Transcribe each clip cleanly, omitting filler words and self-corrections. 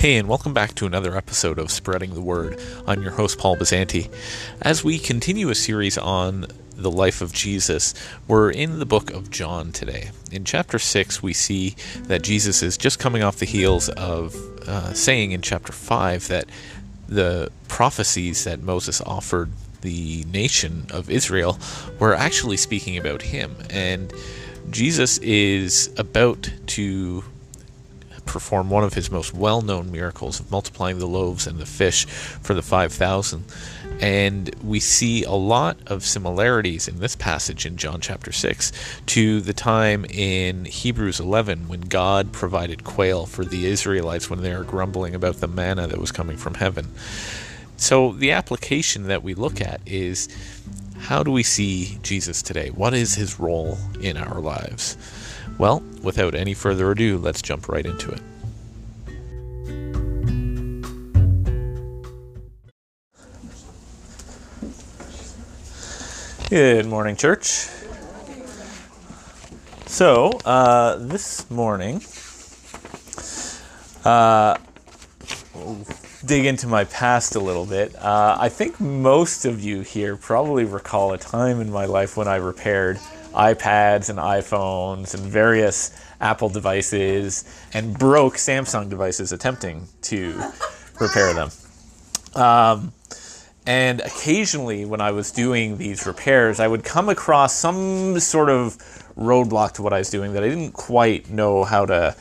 Hey, and welcome back to another episode of Spreading the Word. I'm your host, Paul Bizanti. As we continue a series on the life of Jesus, we're in the book of John today. In chapter 6, we see that Jesus is just coming off the heels of saying in chapter 5 that the prophecies that Moses offered the nation of Israel were actually speaking about him. And Jesus is about to perform one of his most well-known miracles of multiplying the loaves and the fish for the 5,000. And we see a lot of similarities in this passage in John chapter 6 to the time in Hebrews 11 when God provided quail for the Israelites when they were grumbling about the manna that was coming from heaven. So the application that we look at is, how do we see Jesus today? What is his role in our lives? Well, without any further ado, let's jump right into it. Good morning, church. So, this morning, we'll dig into my past a little bit. I think most of you here probably recall a time in my life when I repaired iPads and iPhones and various Apple devices and broke Samsung devices attempting to repair them. And occasionally when I was doing these repairs, I would come across some sort of roadblock to what I was doing that I didn't quite know how to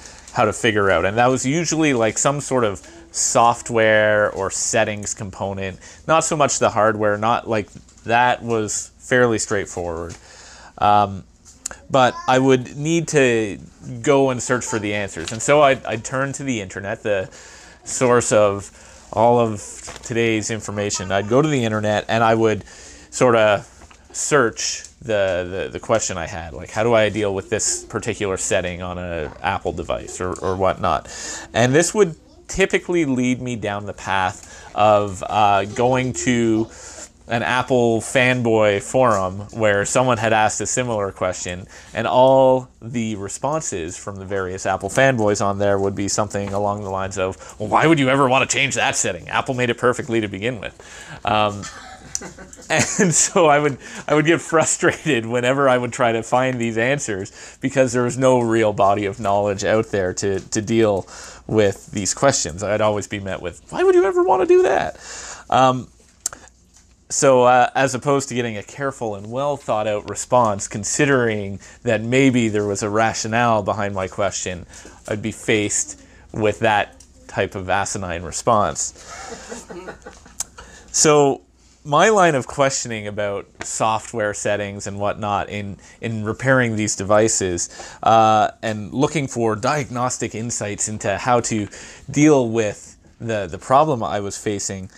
figure out. And that was usually like some sort of software or settings component, not so much the hardware, not like that was fairly straightforward. But I would need to go and search for the answers. And so I'd turn to the internet, the source of all of today's information. I'd go to the internet and I would sort of search the question I had, like, how do I deal with this particular setting on an Apple device or whatnot? And this would typically lead me down the path of going to an Apple fanboy forum where someone had asked a similar question, and all the responses from the various Apple fanboys on there would be something along the lines of, well, why would you ever want to change that setting? Apple made it perfectly to begin with. And so I would get frustrated whenever I would try to find these answers because there was no real body of knowledge out there to deal with these questions. I'd always be met with, why would you ever want to do that? So as opposed to getting a careful and well-thought-out response, considering that maybe there was a rationale behind my question, I'd be faced with that type of asinine response. So my line of questioning about software settings and whatnot in repairing these devices and looking for diagnostic insights into how to deal with the problem I was facing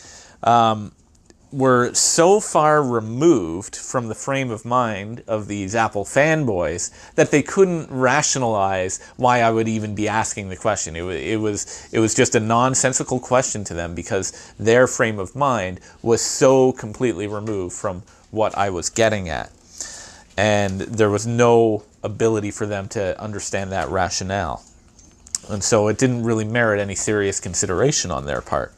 were so far removed from the frame of mind of these Apple fanboys that they couldn't rationalize why I would even be asking the question. It was just a nonsensical question to them because their frame of mind was so completely removed from what I was getting at. And there was no ability for them to understand that rationale. And so it didn't really merit any serious consideration on their part.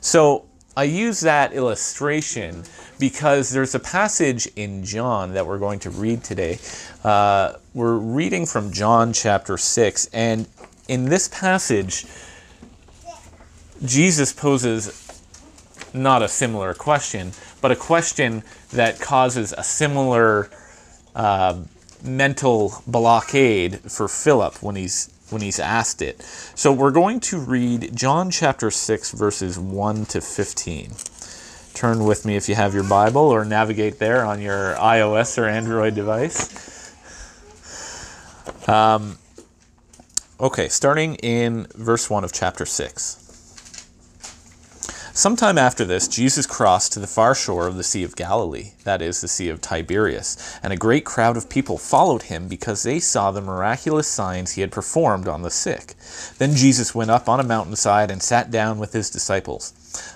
So I use that illustration because there's a passage in John that we're going to read today. We're reading from John chapter 6, and in this passage, Jesus poses not a similar question, but a question that causes a similar mental blockade for Philip when he's asked it. So we're going to read John chapter 6, verses 1 to 15. Turn with me if you have your Bible, or navigate there on your iOS or Android device. Okay, starting in verse 1 of chapter 6. Sometime after this, Jesus crossed to the far shore of the Sea of Galilee, that is, the Sea of Tiberias, and a great crowd of people followed him because they saw the miraculous signs he had performed on the sick. Then Jesus went up on a mountainside and sat down with his disciples.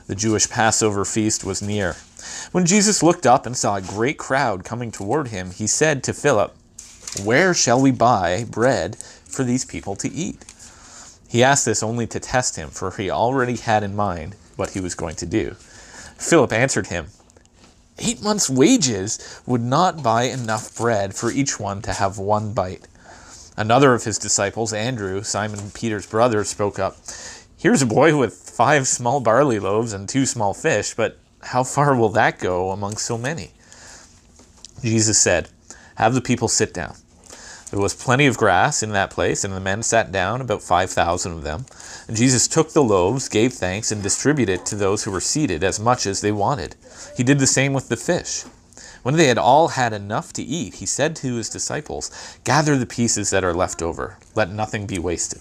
The Jewish Passover feast was near. When Jesus looked up and saw a great crowd coming toward him, he said to Philip, "Where shall we buy bread for these people to eat?" He asked this only to test him, for he already had in mind what he was going to do. Philip answered him, 8 months' wages would not buy enough bread for each one to have one bite. Another of his disciples, Andrew, Simon Peter's brother, spoke up, Here's a boy with 5 small barley loaves and 2 small fish, but how far will that go among so many? Jesus said, Have the people sit down. There was plenty of grass in that place, and the men sat down, about 5,000 of them. And Jesus took the loaves, gave thanks, and distributed to those who were seated as much as they wanted. He did the same with the fish. When they had all had enough to eat, he said to his disciples, Gather the pieces that are left over. Let nothing be wasted.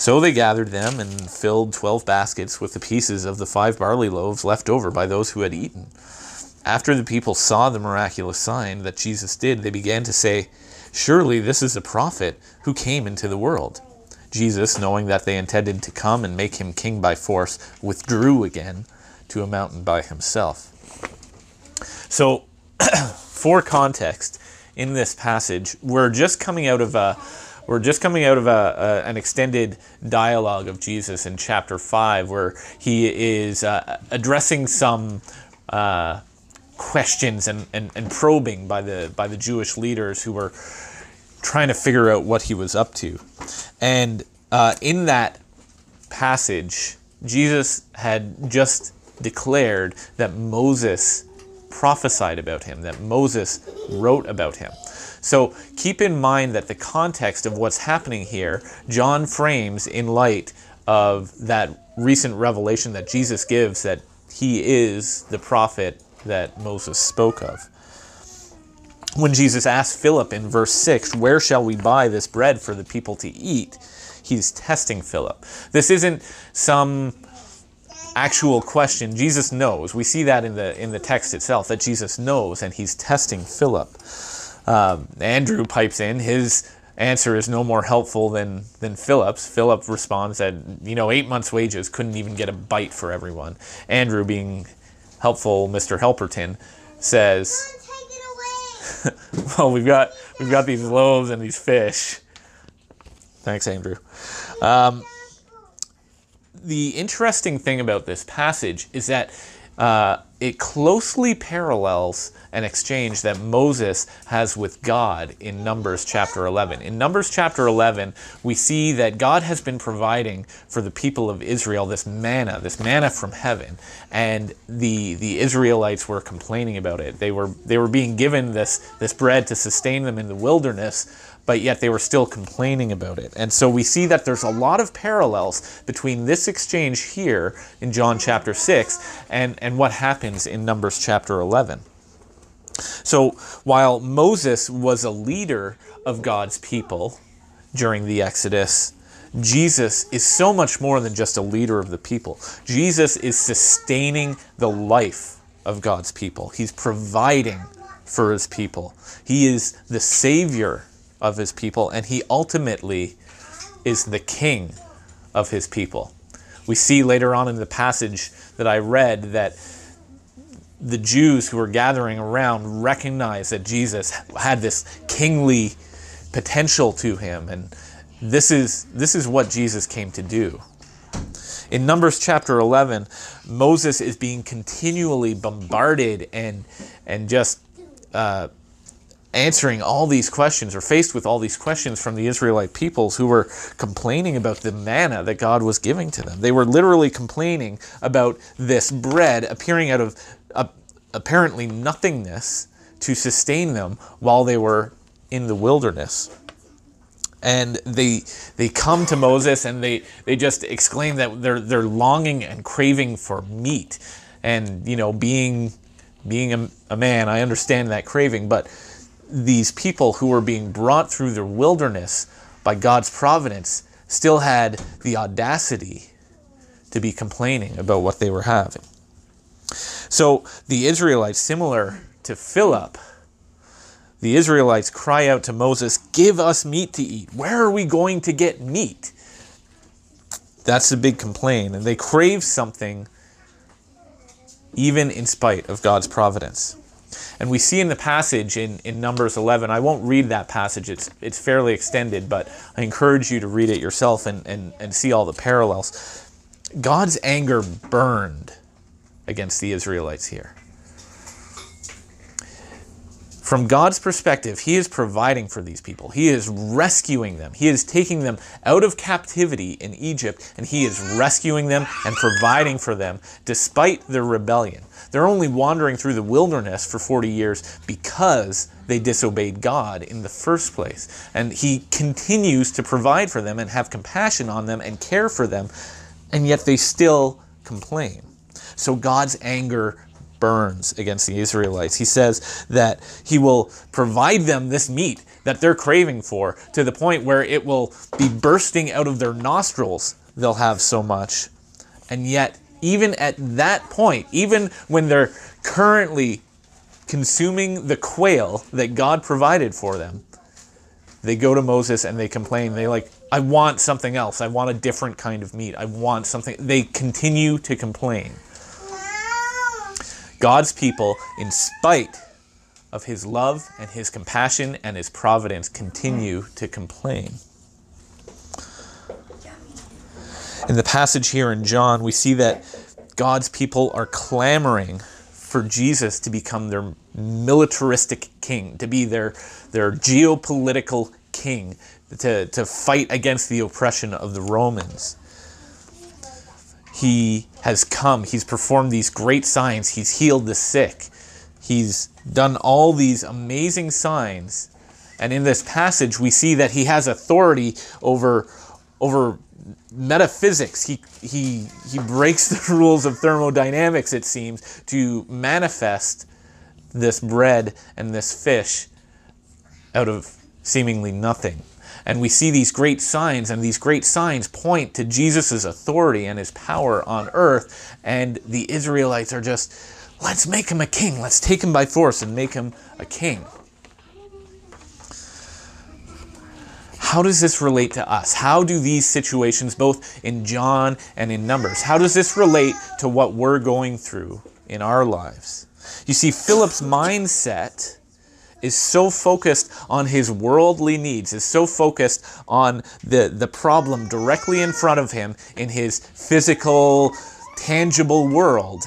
So they gathered them and filled 12 baskets with the pieces of the 5 barley loaves left over by those who had eaten. After the people saw the miraculous sign that Jesus did, they began to say, Surely this is the prophet who came into the world. Jesus, knowing that they intended to come and make him king by force, withdrew again to a mountain by himself. So, for context, in this passage, we're just coming out of an extended dialogue of Jesus in chapter 5, where he is addressing some questions and probing by the Jewish leaders who were trying to figure out what he was up to. And in that passage, Jesus had just declared that Moses prophesied about him, that Moses wrote about him. So keep in mind that the context of what's happening here, John frames in light of that recent revelation that Jesus gives that he is the prophet that Moses spoke of. When Jesus asked Philip in verse 6, where shall we buy this bread for the people to eat? He's testing Philip. This isn't some actual question. Jesus knows. We see that in the text itself, that Jesus knows, and he's testing Philip. Andrew pipes in. His answer is no more helpful than Philip's. Philip responds that, 8 months' wages couldn't even get a bite for everyone. Andrew, being helpful, Mr. Helperton, says, well, we've got these loaves and these fish. Thanks, Andrew. The interesting thing about this passage is that it closely parallels an exchange that Moses has with God in Numbers chapter 11. In Numbers chapter 11, we see that God has been providing for the people of Israel this manna from heaven, and the Israelites were complaining about it. They were being given this bread to sustain them in the wilderness, but yet they were still complaining about it. And so we see that there's a lot of parallels between this exchange here in John chapter 6 and what happens in Numbers chapter 11. So while Moses was a leader of God's people during the Exodus, Jesus is so much more than just a leader of the people. Jesus is sustaining the life of God's people. He's providing for his people. He is the Savior of his people, and he ultimately is the king of his people. We see later on in the passage that I read that the Jews who were gathering around recognized that Jesus had this kingly potential to him, and this is what Jesus came to do. In Numbers chapter 11, Moses is being continually bombarded and just answering all these questions, or faced with all these questions from the Israelite peoples who were complaining about the manna that God was giving to them. They were literally complaining about this bread appearing out of apparently nothingness to sustain them while they were in the wilderness. And they come to Moses and they just exclaim that they're longing and craving for meat. And being a man, I understand that craving, but these people who were being brought through the wilderness by God's providence still had the audacity to be complaining about what they were having. So the Israelites, similar to Philip, the Israelites cry out to Moses, "Give us meat to eat. Where are we going to get meat?" That's a big complaint, and they crave something even in spite of God's providence. And we see in the passage in Numbers 11, I won't read that passage, it's fairly extended, but I encourage you to read it yourself and see all the parallels. God's anger burned against the Israelites here. From God's perspective, He is providing for these people. He is rescuing them. He is taking them out of captivity in Egypt, and He is rescuing them and providing for them despite their rebellion. They're only wandering through the wilderness for 40 years because they disobeyed God in the first place. And He continues to provide for them and have compassion on them and care for them, and yet they still complain. So God's anger burns against the Israelites. He says that He will provide them this meat that they're craving for, to the point where it will be bursting out of their nostrils. They'll have so much. And yet, even at that point, even when they're currently consuming the quail that God provided for them, they go to Moses and they complain. They like, I want something else. I want a different kind of meat. I want something. They continue to complain. God's people, in spite of His love and His compassion and His providence, continue to complain. In the passage here in John, we see that God's people are clamoring for Jesus to become their militaristic king, to be their geopolitical king, to fight against the oppression of the Romans. He has come, He's performed these great signs, He's healed the sick, He's done all these amazing signs. And in this passage, we see that He has authority over metaphysics. He breaks the rules of thermodynamics, it seems, to manifest this bread and this fish out of seemingly nothing. And we see these great signs, and these great signs point to Jesus' authority and His power on earth. And the Israelites are just, let's make Him a king. Let's take Him by force and make Him a king. How does this relate to us? How do these situations, both in John and in Numbers, how does this relate to what we're going through in our lives? You see, Philip's mindset is so focused on his worldly needs, is so focused on the problem directly in front of him in his physical, tangible world,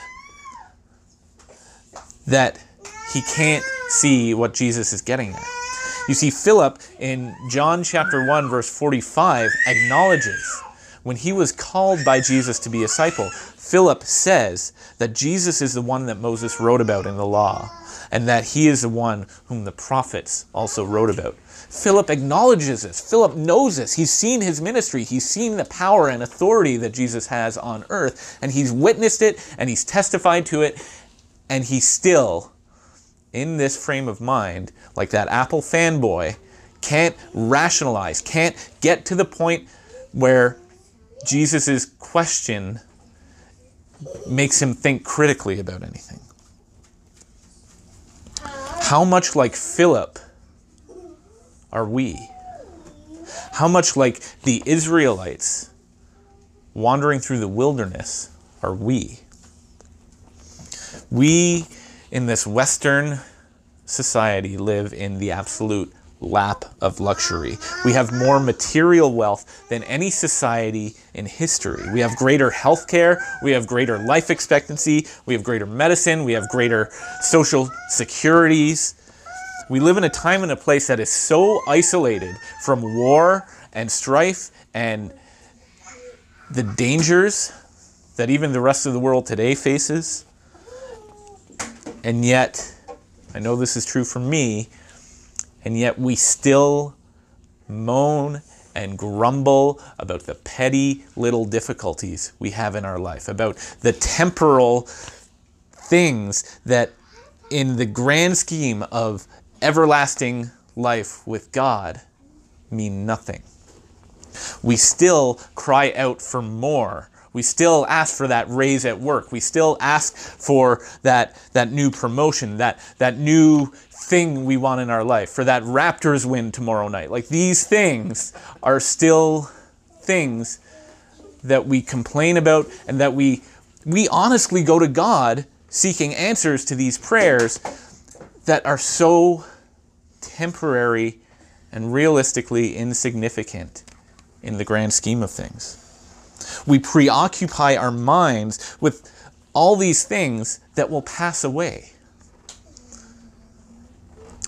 that he can't see what Jesus is getting at. You see, Philip in John chapter 1, verse 45, acknowledges when he was called by Jesus to be a disciple, Philip says that Jesus is the one that Moses wrote about in the law, and that He is the one whom the prophets also wrote about. Philip acknowledges this. Philip knows this. He's seen His ministry. He's seen the power and authority that Jesus has on earth, and he's witnessed it, and he's testified to it, and he still, in this frame of mind, like that Apple fanboy, can't rationalize, can't get to the point where Jesus' question makes him think critically about anything. How much like Philip are we? How much like the Israelites wandering through the wilderness are we? We in this Western society live in the absolute lap of luxury. We have more material wealth than any society in history. We have greater health care, we have greater life expectancy, we have greater medicine, we have greater social securities. We live in a time and a place that is so isolated from war and strife and the dangers that even the rest of the world today faces. And yet, I know this is true for me, and yet we still moan and grumble about the petty little difficulties we have in our life, about the temporal things that in the grand scheme of everlasting life with God mean nothing. We still cry out for more. We still ask for that raise at work. We still ask for that new promotion, that new thing we want in our life, for that Raptors win tomorrow night. Like, these things are still things that we complain about, and that we honestly go to God seeking answers to these prayers, that are so temporary and realistically insignificant in the grand scheme of things. We preoccupy our minds with all these things that will pass away.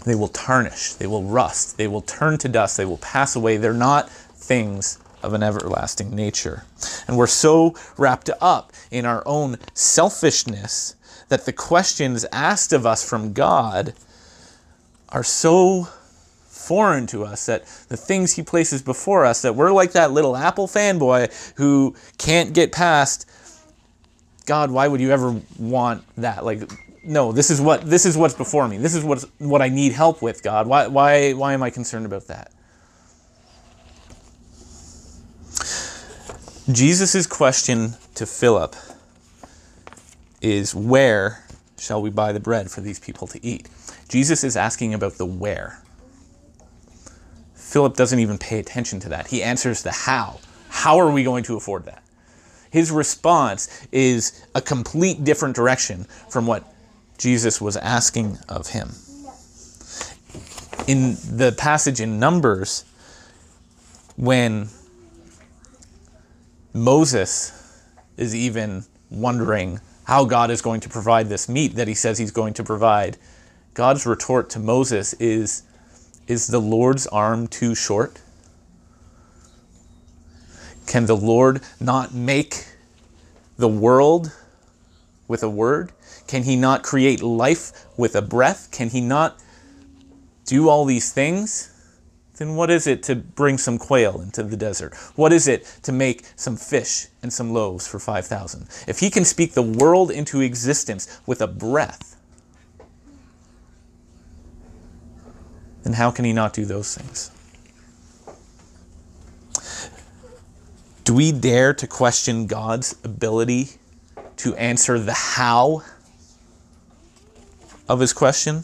They will tarnish, they will rust, they will turn to dust, they will pass away. They're not things of an everlasting nature. And we're so wrapped up in our own selfishness that the questions asked of us from God are so foreign to us, that the things he places before us, that we're like that little Apple fanboy who can't get past, God, why would you ever want that? Like, no, this is what's before me. This is what I need help with, God. Why am I concerned about that? Jesus' question to Philip is, where shall we buy the bread for these people to eat? Jesus is asking about the where. Philip doesn't even pay attention to that. He answers the how. How are we going to afford that? His response is a complete different direction from what Jesus was asking of him. In the passage in Numbers, when Moses is even wondering how God is going to provide this meat that he says he's going to provide, God's retort to Moses is the Lord's arm too short? Can the Lord not make the world with a word? Can he not create life with a breath? Can he not do all these things? Then what is it to bring some quail into the desert? What is it to make some fish and some loaves for 5,000? If he can speak the world into existence with a breath, then how can he not do those things? Do we dare to question God's ability to answer the how of his question?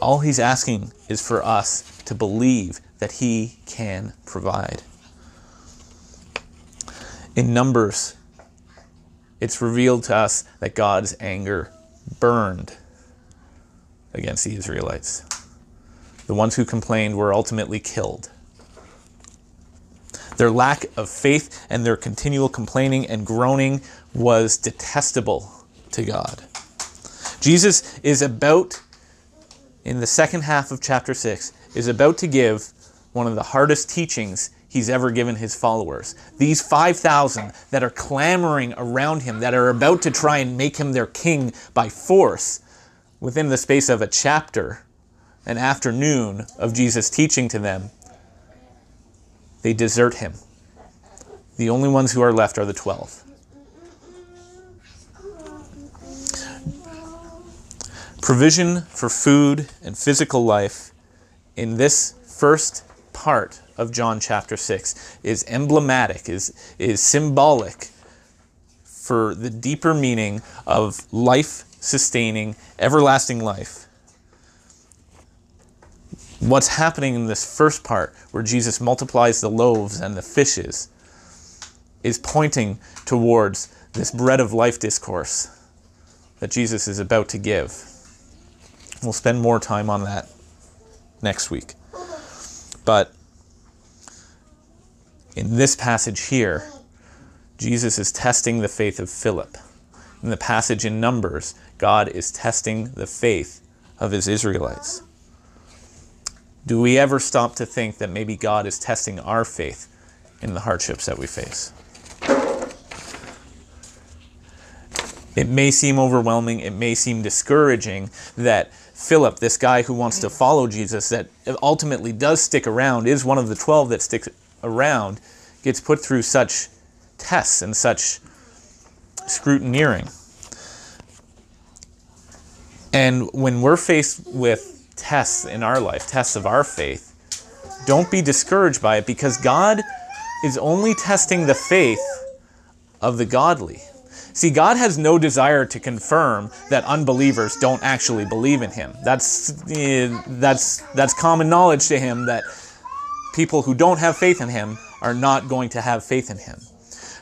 All he's asking is for us to believe that he can provide. In Numbers, it's revealed to us that God's anger burned against the Israelites. The ones who complained were ultimately killed. Their lack of faith and their continual complaining and groaning was detestable to God. Jesus is about, in the second half of chapter 6, is about to give one of the hardest teachings he's ever given his followers. These 5,000 that are clamoring around him, that are about to try and make him their king by force, within the space of a chapter, an afternoon of Jesus teaching to them, they desert him. The only ones who are left are the 12. Provision for food and physical life in this first part of John chapter 6 is emblematic, is symbolic for the deeper meaning of life-sustaining, everlasting life. What's happening in this first part, where Jesus multiplies the loaves and the fishes, is pointing towards this bread of life discourse that Jesus is about to give. We'll spend more time on that next week. But in this passage here, Jesus is testing the faith of Philip. In the passage in Numbers, God is testing the faith of his Israelites. Do we ever stop to think that maybe God is testing our faith in the hardships that we face? It may seem overwhelming, it may seem discouraging that Philip, this guy who wants to follow Jesus, that ultimately does stick around, is one of the 12 that sticks around, gets put through such tests and such scrutineering. And when we're faced with tests in our life, tests of our faith, don't be discouraged by it, because God is only testing the faith of the godly. See, God has no desire to confirm that unbelievers don't actually believe in him. That's common knowledge to him, that people who don't have faith in him are not going to have faith in him.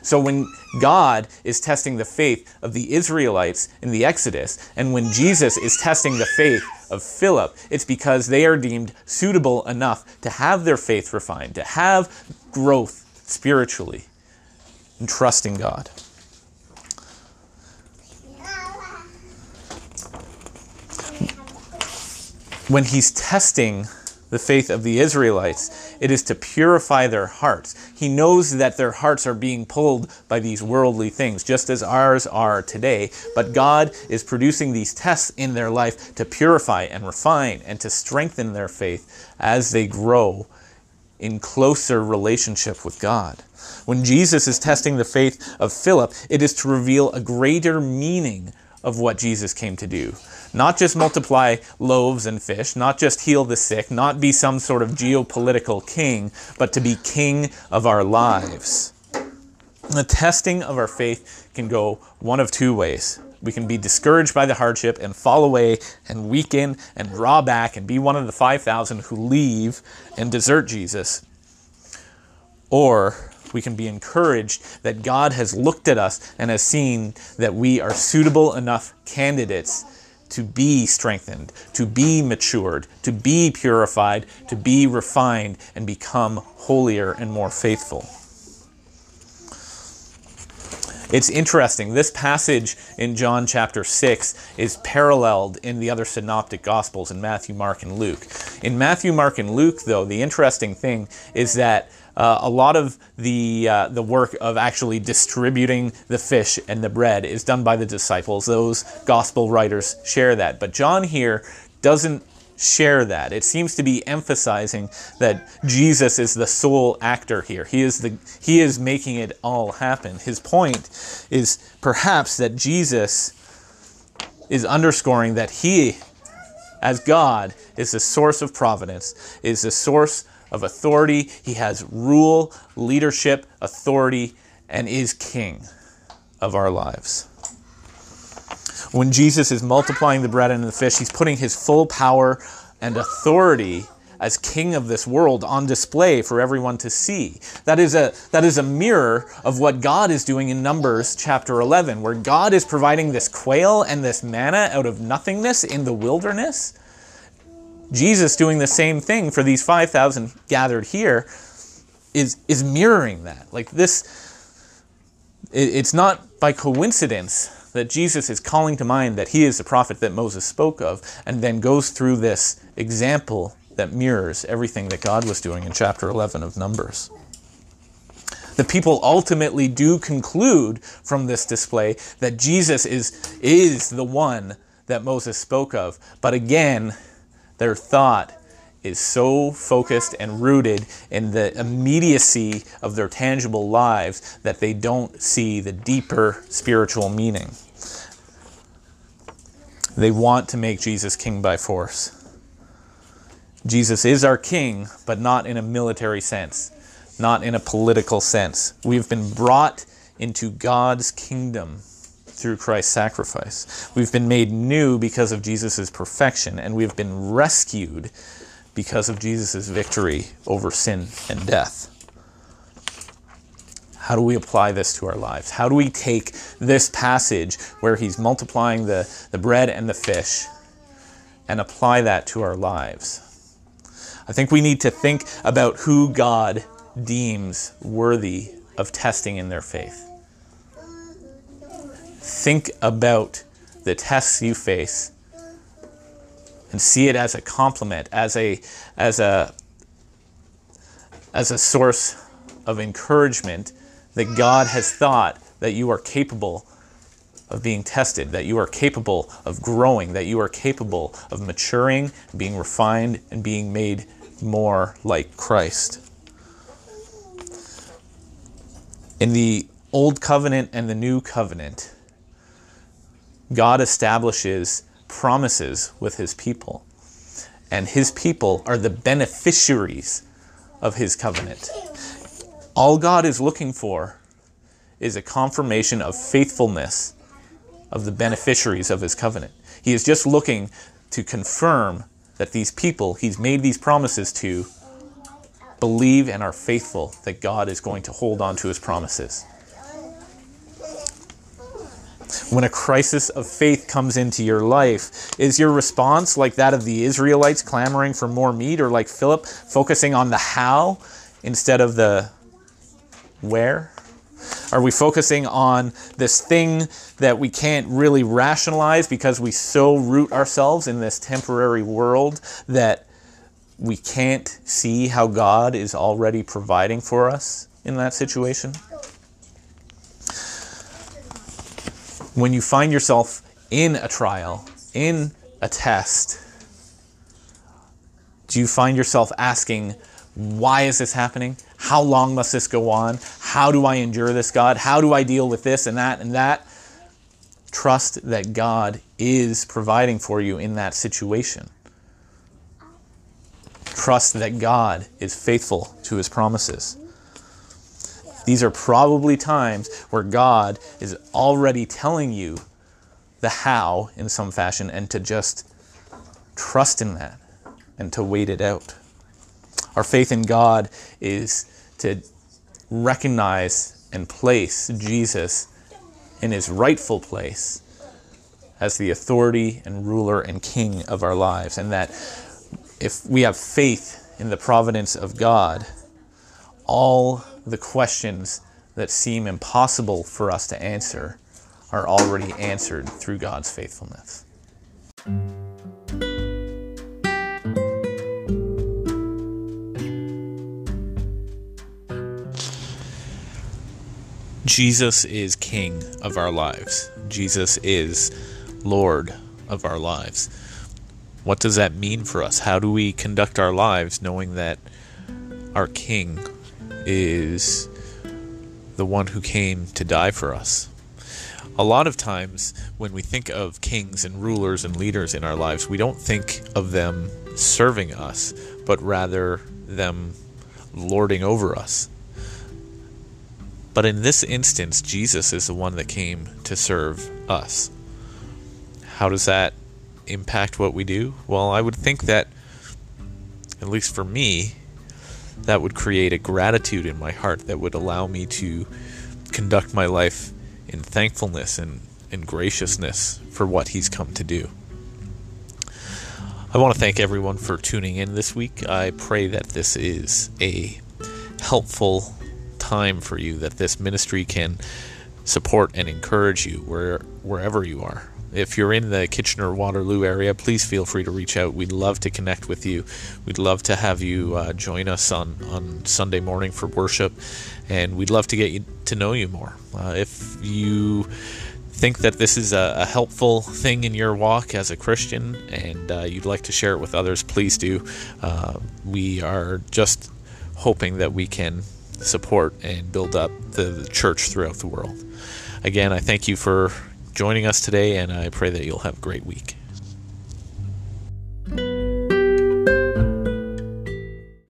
So when God is testing the faith of the Israelites in the Exodus, and when Jesus is testing the faith of Philip, it's because they are deemed suitable enough to have their faith refined, to have growth spiritually, and trust in God. When he's testing the faith of the Israelites, it is to purify their hearts. He knows that their hearts are being pulled by these worldly things, just as ours are today. But God is producing these tests in their life to purify and refine and to strengthen their faith as they grow in closer relationship with God. When Jesus is testing the faith of Philip, it is to reveal a greater meaning of what Jesus came to do. Not just multiply loaves and fish, not just heal the sick, not be some sort of geopolitical king, but to be king of our lives. The testing of our faith can go one of two ways. We can be discouraged by the hardship and fall away and weaken and draw back and be one of the 5,000 who leave and desert Jesus. Or we can be encouraged that God has looked at us and has seen that we are suitable enough candidates to be strengthened, to be matured, to be purified, to be refined, and become holier and more faithful. It's interesting. This passage in John chapter 6 is paralleled in the other synoptic gospels in Matthew, Mark, and Luke. In Matthew, Mark, and Luke, though, the interesting thing is that a lot of the work of actually distributing the fish and the bread is done by the disciples. Those gospel writers share that. But John here doesn't share that. It seems to be emphasizing that Jesus is the sole actor here. He is making it all happen. His point is perhaps that Jesus is underscoring that he, as God, is the source of providence, is the source of authority. He has rule, leadership, authority, and is king of our lives. When Jesus is multiplying the bread and the fish, he's putting his full power and authority as king of this world on display for everyone to see. That is a mirror of what God is doing in Numbers chapter 11, where God is providing this quail and this manna out of nothingness in the wilderness. Jesus doing the same thing for these 5,000 gathered here is mirroring that. Like this, it's not by coincidence that Jesus is calling to mind that he is the prophet that Moses spoke of, and then goes through this example that mirrors everything that God was doing in chapter 11 of Numbers. The people ultimately do conclude from this display that Jesus is the one that Moses spoke of. But again, their thought is so focused and rooted in the immediacy of their tangible lives that they don't see the deeper spiritual meaning. They want to make Jesus king by force. Jesus is our king, but not in a military sense, not in a political sense. We've been brought into God's kingdom through Christ's sacrifice. We've been made new because of Jesus' perfection, and we've been rescued because of Jesus' victory over sin and death. How do we apply this to our lives? How do we take this passage where he's multiplying the bread and the fish and apply that to our lives? I think we need to think about who God deems worthy of testing in their faith. Think about the tests you face and see it as a compliment, as a source of encouragement that God has thought that you are capable of being tested, that you are capable of growing, that you are capable of maturing, being refined, and being made more like Christ. In the Old Covenant and the New Covenant, God establishes promises with his people, and his people are the beneficiaries of his covenant. All God is looking for is a confirmation of faithfulness of the beneficiaries of his covenant. He is just looking to confirm that these people he's made these promises to believe and are faithful, that God is going to hold on to his promises. When a crisis of faith comes into your life, is your response like that of the Israelites clamoring for more meat, or like Philip, focusing on the how instead of the where? Are we focusing on this thing that we can't really rationalize because we so root ourselves in this temporary world that we can't see how God is already providing for us in that situation? When you find yourself in a trial, in a test, do you find yourself asking, why is this happening? How long must this go on? How do I endure this, God? How do I deal with this and that and that? Trust that God is providing for you in that situation. Trust that God is faithful to his promises. These are probably times where God is already telling you the how in some fashion, and to just trust in that and to wait it out. Our faith in God is to recognize and place Jesus in his rightful place as the authority and ruler and king of our lives. And that if we have faith in the providence of God, all the questions that seem impossible for us to answer are already answered through God's faithfulness. Jesus is King of our lives. Jesus is Lord of our lives. What does that mean for us? How do we conduct our lives knowing that our King is the one who came to die for us? A lot of times when we think of kings and rulers and leaders in our lives, we don't think of them serving us, but rather them lording over us. But in this instance, Jesus is the one that came to serve us. How does that impact what we do? Well, I would think that, at least for me, that would create a gratitude in my heart that would allow me to conduct my life in thankfulness and in graciousness for what he's come to do. I want to thank everyone for tuning in this week. I pray that this is a helpful time for you, that this ministry can support and encourage you wherever you are. If you're in the Kitchener-Waterloo area, please feel free to reach out. We'd love to connect with you. We'd love to have you join us on Sunday morning for worship, and we'd love to get you to know you more. If you think that this is a helpful thing in your walk as a Christian and you'd like to share it with others, please do. We are just hoping that we can support and build up the church throughout the world. Again, I thank you for joining us today, and I pray that you'll have a great week.